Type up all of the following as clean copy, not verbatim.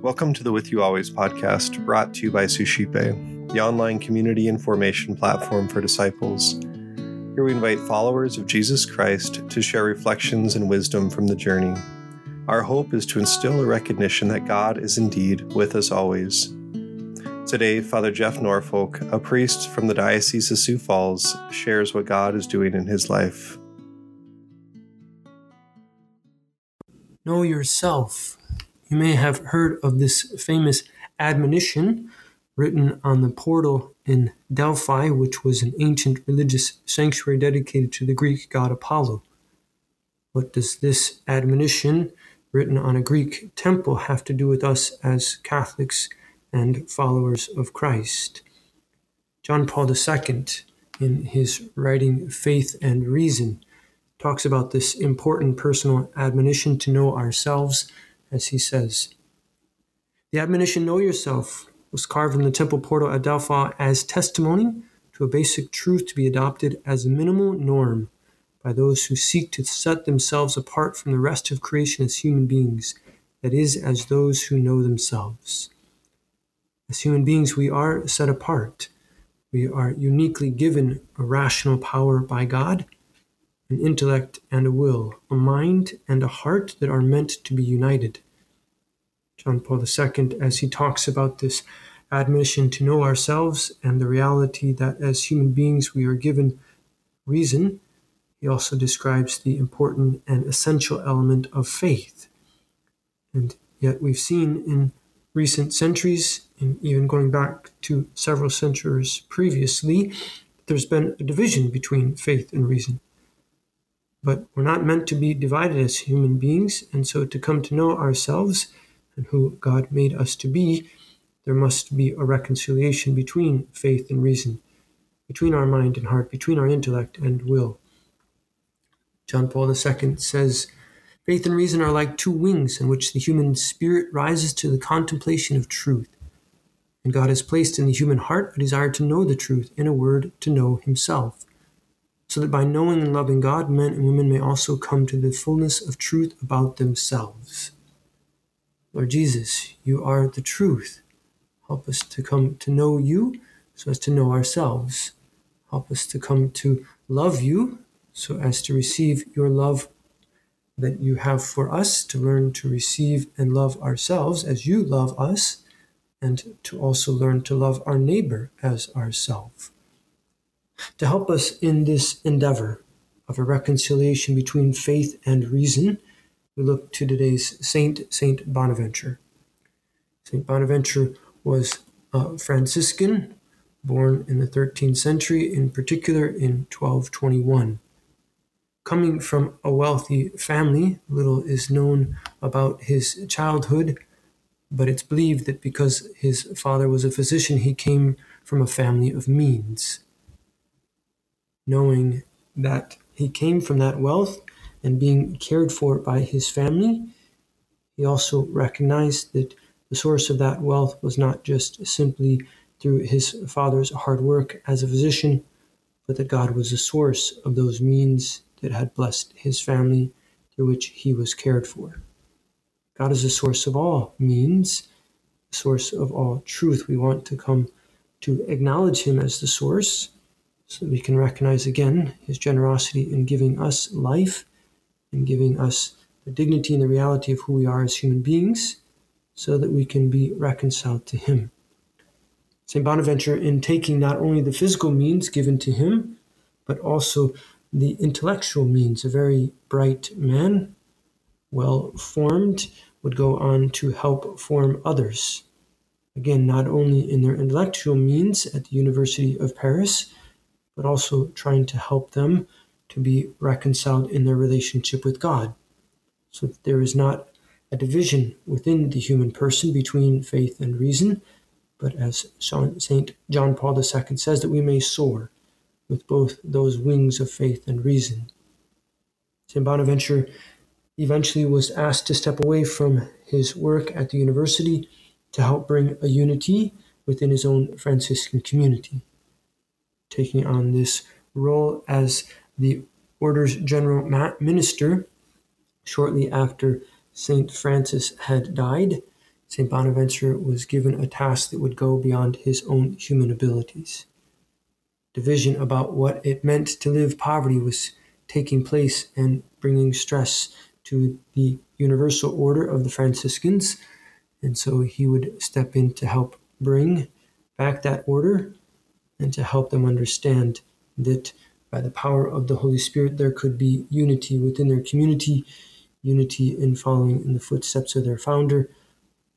Welcome to the With You Always podcast, brought to you by Suscipe, the online community and formation platform for disciples. Here we invite followers of Jesus Christ to share reflections and wisdom from the journey. Our hope is to instill a recognition that God is indeed with us always. Today, Father Jeff Norfolk, a priest from the Diocese of Sioux Falls, shares what God is doing in his life. Know yourself. You may have heard of this famous admonition written on the portal in Delphi, which was an ancient religious sanctuary dedicated to the Greek god Apollo. What does this admonition written on a Greek temple have to do with us as Catholics and followers of Christ? John Paul II, in his writing Faith and Reason, talks about this important personal admonition to know ourselves. As he says, the admonition, know yourself, was carved in the temple portal at Delphi as testimony to a basic truth to be adopted as a minimal norm by those who seek to set themselves apart from the rest of creation as human beings, that is, as those who know themselves. As human beings, we are set apart. We are uniquely given a rational power by God, an intellect and a will, a mind and a heart that are meant to be united. John Paul II, as he talks about this admonition to know ourselves and the reality that as human beings we are given reason, he also describes the important and essential element of faith. And yet we've seen in recent centuries, and even going back to several centuries previously, there's been a division between faith and reason. But we're not meant to be divided as human beings, and so to come to know ourselves and who God made us to be, there must be a reconciliation between faith and reason, between our mind and heart, between our intellect and will. John Paul II says, faith and reason are like two wings in which the human spirit rises to the contemplation of truth. And God has placed in the human heart a desire to know the truth, in a word, to know himself. So that by knowing and loving God, men and women may also come to the fullness of truth about themselves. Lord Jesus, you are the truth. Help us to come to know you so as to know ourselves. Help us to come to love you so as to receive your love that you have for us, to learn to receive and love ourselves as you love us, and to also learn to love our neighbor as ourselves. To help us in this endeavor of a reconciliation between faith and reason, we look to today's saint, Saint Bonaventure. Saint Bonaventure was a Franciscan, born in the 13th century, in particular in 1221. Coming from a wealthy family, little is known about his childhood, but it's believed that because his father was a physician, he came from a family of means. Knowing that he came from that wealth and being cared for by his family, he also recognized that the source of that wealth was not just simply through his father's hard work as a physician, but that God was the source of those means that had blessed his family through which he was cared for. God is the source of all means, the source of all truth. We want to come to acknowledge him as the source, so that we can recognize again his generosity in giving us life, in giving us the dignity and the reality of who we are as human beings, so that we can be reconciled to him. St. Bonaventure, in taking not only the physical means given to him, but also the intellectual means, a very bright man, well-formed, would go on to help form others. Again, not only in their intellectual means at the University of Paris, but also trying to help them to be reconciled in their relationship with God, so that there is not a division within the human person between faith and reason, but as St. John Paul II says, that we may soar with both those wings of faith and reason. St. Bonaventure eventually was asked to step away from his work at the university to help bring a unity within his own Franciscan community, taking on this role as the Order's General Minister shortly after St. Francis had died, St. Bonaventure was given a task that would go beyond his own human abilities. Division about what it meant to live poverty was taking place and bringing stress to the universal order of the Franciscans, and so he would step in to help bring back that order and to help them understand that by the power of the Holy Spirit there could be unity within their community, unity in following in the footsteps of their founder,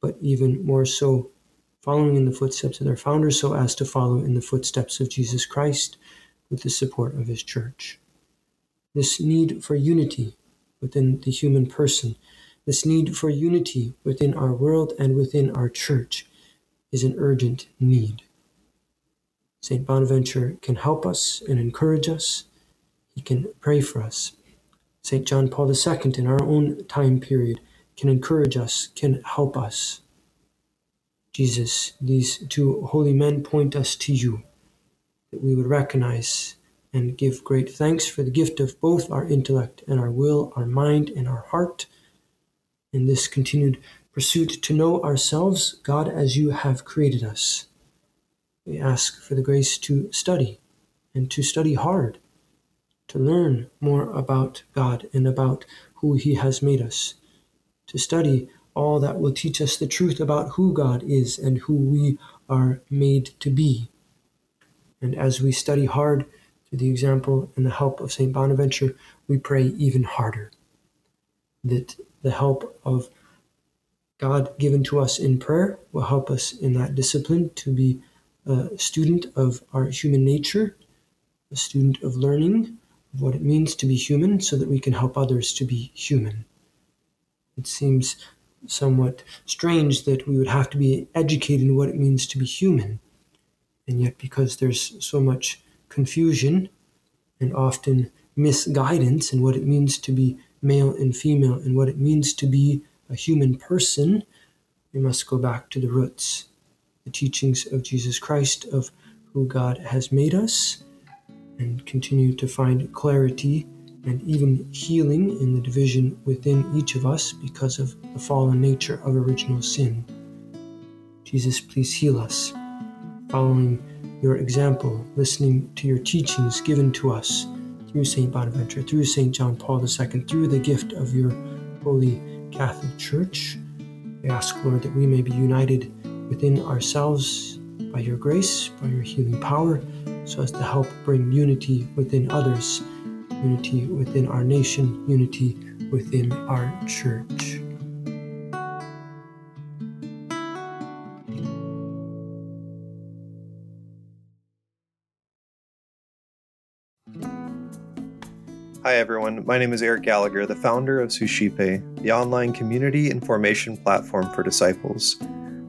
but even more so following in the footsteps of their founder so as to follow in the footsteps of Jesus Christ with the support of his church. This need for unity within the human person, this need for unity within our world and within our church is an urgent need. St. Bonaventure can help us and encourage us. He can pray for us. St. John Paul II in our own time period can encourage us, can help us. Jesus, these two holy men point us to you, that we would recognize and give great thanks for the gift of both our intellect and our will, our mind and our heart. In this continued pursuit to know ourselves, God, as you have created us, we ask for the grace to study and to study hard, to learn more about God and about who he has made us, to study all that will teach us the truth about who God is and who we are made to be. And as we study hard, through the example and the help of St. Bonaventure, we pray even harder that the help of God given to us in prayer will help us in that discipline to be a student of our human nature, a student of learning of what it means to be human so that we can help others to be human. It seems somewhat strange that we would have to be educated in what it means to be human, and yet because there's so much confusion and often misguidance in what it means to be male and female and what it means to be a human person, we must go back to the roots, the teachings of Jesus Christ, of who God has made us, and continue to find clarity and even healing in the division within each of us because of the fallen nature of original sin. Jesus, please heal us, following your example, listening to your teachings given to us through St. Bonaventure, through St. John Paul II, through the gift of your Holy Catholic Church. We ask, Lord, that we may be united within ourselves by your grace, by your healing power, so as to help bring unity within others, unity within our nation, unity within our church. Hi everyone, my name is Eric Gallagher, the founder of Suscipe, the online community and formation platform for disciples.